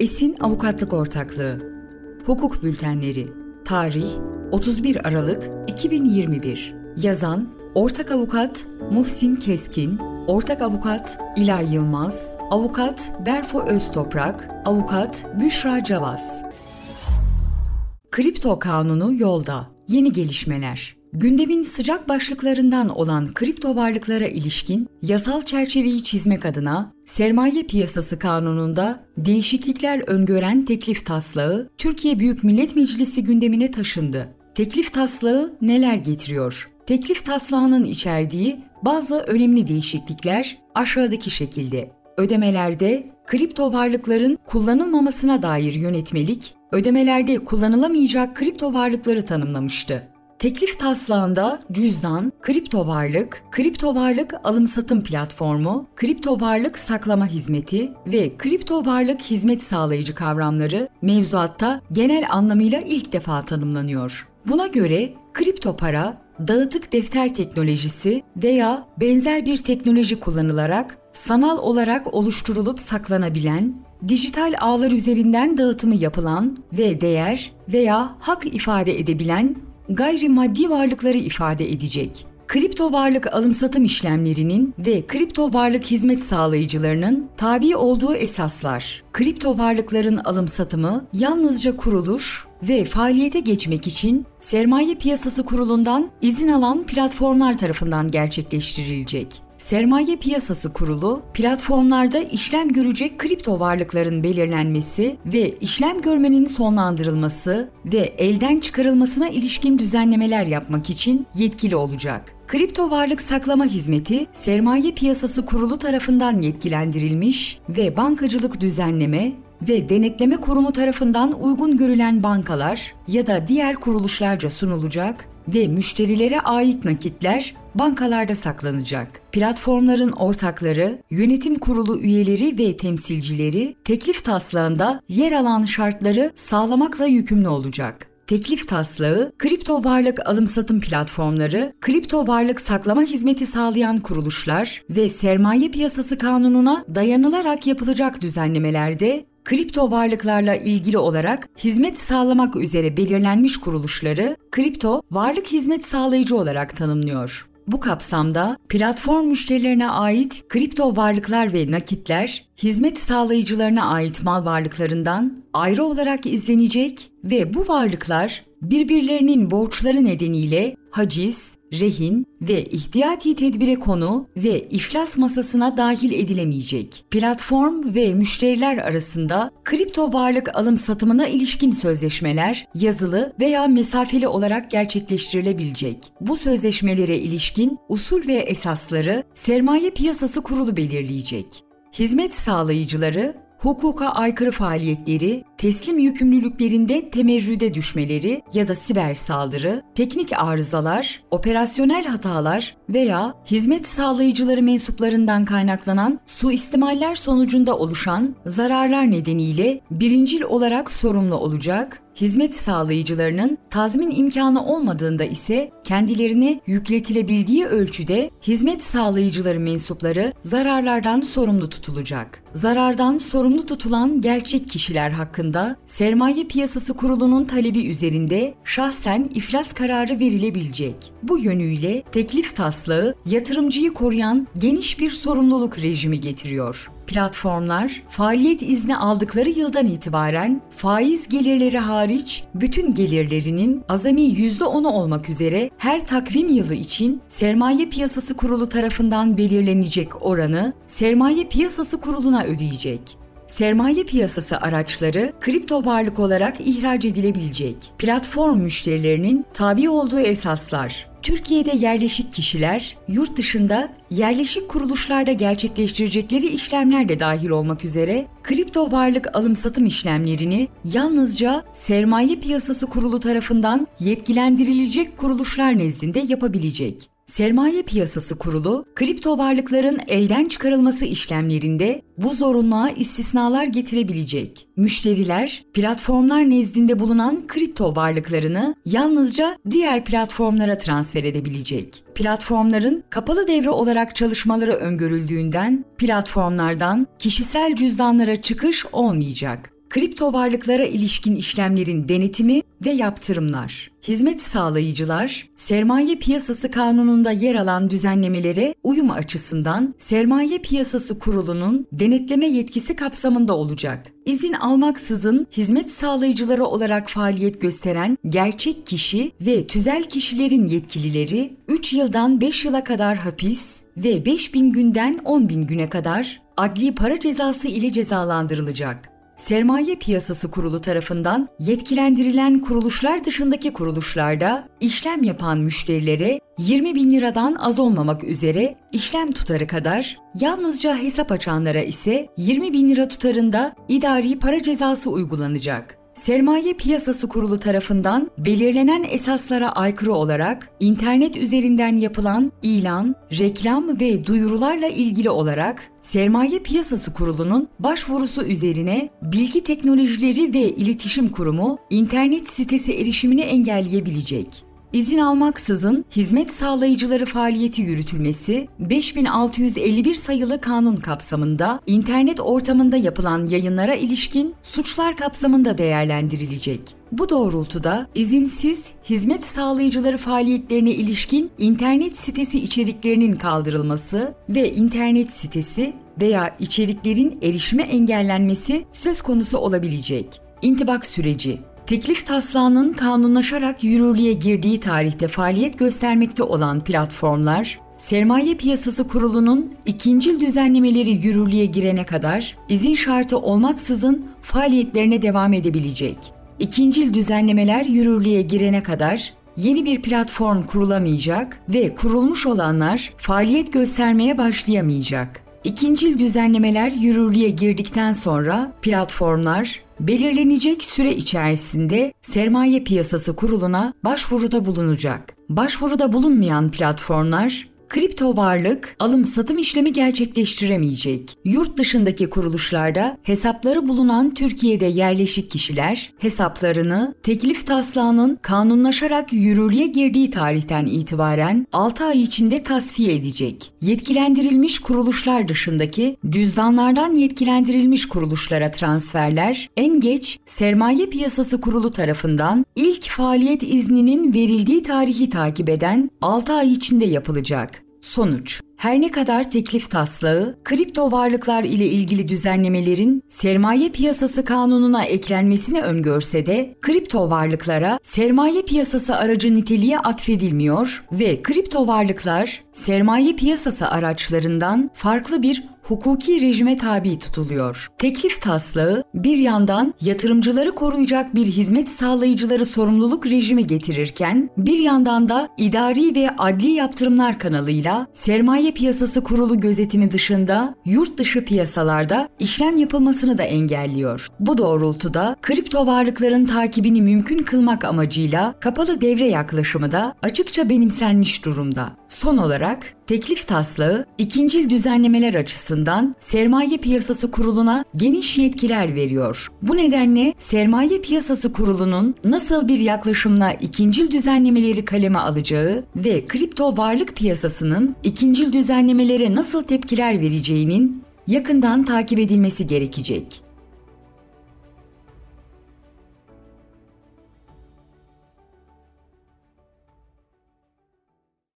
Esin Avukatlık Ortaklığı Hukuk Bültenleri Tarih 31 Aralık 2021 Yazan Ortak Avukat Muhsin Keskin, Ortak Avukat İlay Yılmaz, Avukat Berfo Öztoprak, Avukat Büşra Cevaz. Kripto kanunu yolda. Yeni gelişmeler. Gündemin sıcak başlıklarından olan kripto varlıklara ilişkin yasal çerçeveyi çizmek adına Sermaye Piyasası Kanunu'nda değişiklikler öngören teklif taslağı Türkiye Büyük Millet Meclisi gündemine taşındı. Teklif taslağı neler getiriyor? Teklif taslağının içerdiği bazı önemli değişiklikler aşağıdaki şekilde. Ödemelerde kripto varlıkların kullanılmamasına dair yönetmelik, ödemelerde kullanılamayacak kripto varlıkları tanımlamıştı. Teklif taslağında cüzdan, kripto varlık alım-satım platformu, kripto varlık saklama hizmeti ve kripto varlık hizmet sağlayıcı kavramları mevzuatta genel anlamıyla ilk defa tanımlanıyor. Buna göre kripto para, dağıtık defter teknolojisi veya benzer bir teknoloji kullanılarak sanal olarak oluşturulup saklanabilen, dijital ağlar üzerinden dağıtımı yapılan ve değer veya hak ifade edebilen gayrimaddi varlıkları ifade edecek. Kripto varlık alım-satım işlemlerinin ve kripto varlık hizmet sağlayıcılarının tabi olduğu esaslar. Kripto varlıkların alım-satımı yalnızca kuruluş ve faaliyete geçmek için Sermaye Piyasası Kurulu'ndan izin alan platformlar tarafından gerçekleştirilecek. Sermaye Piyasası Kurulu, platformlarda işlem görecek kripto varlıkların belirlenmesi ve işlem görmenin sonlandırılması ve elden çıkarılmasına ilişkin düzenlemeler yapmak için yetkili olacak. Kripto varlık saklama hizmeti, Sermaye Piyasası Kurulu tarafından yetkilendirilmiş ve Bankacılık Düzenleme ve Denetleme Kurumu tarafından uygun görülen bankalar ya da diğer kuruluşlarca sunulacak ve müşterilere ait nakitler bankalarda saklanacak. Platformların ortakları, yönetim kurulu üyeleri ve temsilcileri teklif taslağında yer alan şartları sağlamakla yükümlü olacak. Teklif taslağı, kripto varlık alım-satım platformları, kripto varlık saklama hizmeti sağlayan kuruluşlar ve Sermaye Piyasası Kanunu'na dayanılarak yapılacak düzenlemelerde kripto varlıklarla ilgili olarak hizmet sağlamak üzere belirlenmiş kuruluşları kripto varlık hizmet sağlayıcı olarak tanımlıyor. Bu kapsamda platform müşterilerine ait kripto varlıklar ve nakitler, hizmet sağlayıcılarına ait mal varlıklarından ayrı olarak izlenecek ve bu varlıklar birbirlerinin borçları nedeniyle haciz, rehin ve ihtiyati tedbire konu ve iflas masasına dahil edilemeyecek. Platform ve müşteriler arasında kripto varlık alım-satımına ilişkin sözleşmeler yazılı veya mesafeli olarak gerçekleştirilebilecek. Bu sözleşmelere ilişkin usul ve esasları Sermaye Piyasası Kurulu belirleyecek. Hizmet sağlayıcıları, hukuka aykırı faaliyetleri, teslim yükümlülüklerinde temerrüde düşmeleri ya da siber saldırı, teknik arızalar, operasyonel hatalar veya hizmet sağlayıcıları mensuplarından kaynaklanan suistimaller sonucunda oluşan zararlar nedeniyle birincil olarak sorumlu olacak, hizmet sağlayıcılarının tazmin imkanı olmadığında ise kendilerine yükletilebildiği ölçüde hizmet sağlayıcıları mensupları zararlardan sorumlu tutulacak. Zarardan sorumlu tutulan gerçek kişiler hakkında Sermaye Piyasası Kurulu'nun talebi üzerinde şahsen iflas kararı verilebilecek. Bu yönüyle teklif taslağı yatırımcıyı koruyan geniş bir sorumluluk rejimi getiriyor. Platformlar, faaliyet izni aldıkları yıldan itibaren faiz gelirleri hariç bütün gelirlerinin azami %10'u olmak üzere her takvim yılı için Sermaye Piyasası Kurulu tarafından belirlenecek oranı Sermaye Piyasası Kurulu'na ödeyecek. Sermaye piyasası araçları kripto varlık olarak ihraç edilebilecek. Platform müşterilerinin tabi olduğu esaslar. Türkiye'de yerleşik kişiler, yurt dışında yerleşik kuruluşlarda gerçekleştirecekleri işlemler de dahil olmak üzere kripto varlık alım-satım işlemlerini yalnızca Sermaye Piyasası Kurulu tarafından yetkilendirilecek kuruluşlar nezdinde yapabilecek. Sermaye Piyasası Kurulu, kripto varlıkların elden çıkarılması işlemlerinde bu zorunluluğa istisnalar getirebilecek. Müşteriler, platformlar nezdinde bulunan kripto varlıklarını yalnızca diğer platformlara transfer edebilecek. Platformların kapalı devre olarak çalışmaları öngörüldüğünden platformlardan kişisel cüzdanlara çıkış olmayacak. kripto varlıklara ilişkin işlemlerin denetimi ve yaptırımlar. Hizmet sağlayıcılar, Sermaye Piyasası Kanunu'nda yer alan düzenlemelere uyum açısından Sermaye Piyasası Kurulu'nun denetleme yetkisi kapsamında olacak. İzin almaksızın hizmet sağlayıcıları olarak faaliyet gösteren gerçek kişi ve tüzel kişilerin yetkilileri 3 yıldan 5 yıla kadar hapis ve 5.000 günden 10.000 güne kadar adli para cezası ile cezalandırılacak. Sermaye Piyasası Kurulu tarafından yetkilendirilen kuruluşlar dışındaki kuruluşlarda işlem yapan müşterilere 20.000 liradan az olmamak üzere işlem tutarı kadar, yalnızca hesap açanlara ise 20.000 lira tutarında idari para cezası uygulanacak. Sermaye Piyasası Kurulu tarafından belirlenen esaslara aykırı olarak internet üzerinden yapılan ilan, reklam ve duyurularla ilgili olarak Sermaye Piyasası Kurulu'nun başvurusu üzerine Bilgi Teknolojileri ve İletişim Kurumu internet sitesi erişimini engelleyebilecek. İzin almaksızın hizmet sağlayıcıları faaliyeti yürütülmesi 5651 sayılı kanun kapsamında internet ortamında yapılan yayınlara ilişkin suçlar kapsamında değerlendirilecek. Bu doğrultuda izinsiz hizmet sağlayıcıları faaliyetlerine ilişkin internet sitesi içeriklerinin kaldırılması ve internet sitesi veya içeriklerin erişime engellenmesi söz konusu olabilecek. İntibak süreci. Teklif taslağının kanunlaşarak yürürlüğe girdiği tarihte faaliyet göstermekte olan platformlar, Sermaye Piyasası Kurulu'nun ikincil düzenlemeleri yürürlüğe girene kadar izin şartı olmaksızın faaliyetlerine devam edebilecek. İkincil düzenlemeler yürürlüğe girene kadar yeni bir platform kurulamayacak ve kurulmuş olanlar faaliyet göstermeye başlayamayacak. İkincil düzenlemeler yürürlüğe girdikten sonra platformlar, belirlenecek süre içerisinde Sermaye Piyasası Kurulu'na başvuruda bulunacak. Başvuruda bulunmayan platformlar, kripto varlık alım-satım işlemi gerçekleştiremeyecek. Yurt dışındaki kuruluşlarda hesapları bulunan Türkiye'de yerleşik kişiler hesaplarını teklif taslağının kanunlaşarak yürürlüğe girdiği tarihten itibaren 6 ay içinde tasfiye edecek. Yetkilendirilmiş kuruluşlar dışındaki cüzdanlardan yetkilendirilmiş kuruluşlara transferler en geç Sermaye Piyasası Kurulu tarafından ilk faaliyet izninin verildiği tarihi takip eden 6 ay içinde yapılacak. Sonuç. Her ne kadar teklif taslağı, kripto varlıklar ile ilgili düzenlemelerin Sermaye Piyasası Kanunu'na eklenmesini öngörse de, kripto varlıklara sermaye piyasası aracı niteliğe atfedilmiyor ve kripto varlıklar sermaye piyasası araçlarından farklı bir hukuki rejime tabi tutuluyor. Teklif taslağı bir yandan yatırımcıları koruyacak bir hizmet sağlayıcıları sorumluluk rejimi getirirken, bir yandan da idari ve adli yaptırımlar kanalıyla Sermaye Piyasası Kurulu gözetimi dışında yurt dışı piyasalarda işlem yapılmasını da engelliyor. Bu doğrultuda kripto varlıkların takibini mümkün kılmak amacıyla kapalı devre yaklaşımı da açıkça benimsenmiş durumda. Son olarak teklif taslağı ikincil düzenlemeler açısından Sermaye Piyasası Kurulu'na geniş yetkiler veriyor. Bu nedenle Sermaye Piyasası Kurulu'nun nasıl bir yaklaşımla ikincil düzenlemeleri kaleme alacağı ve kripto varlık piyasasının ikincil düzenlemelere nasıl tepkiler vereceğinin yakından takip edilmesi gerekecek.